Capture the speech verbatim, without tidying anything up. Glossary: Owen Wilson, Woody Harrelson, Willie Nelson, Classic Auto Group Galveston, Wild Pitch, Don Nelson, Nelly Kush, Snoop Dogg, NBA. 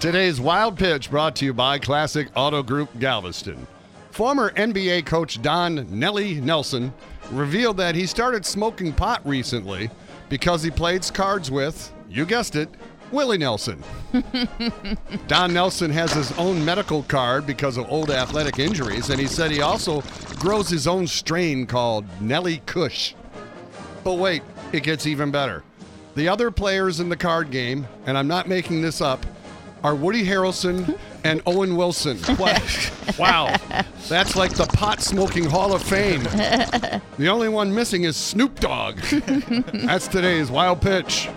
Today's Wild Pitch brought to you by Classic Auto Group Galveston. Former N B A coach Don Nelly Nelson revealed that he started smoking pot recently because he played cards with, you guessed it, Willie Nelson. Don Nelson has his own medical card because of old athletic injuries, and he said he also grows his own strain called Nelly Kush. But wait, it gets even better. The other players in the card game, and I'm not making this up, are Woody Harrelson and Owen Wilson. What? Wow. That's like the pot-smoking Hall of Fame. The only one missing is Snoop Dogg. That's today's Wild Pitch.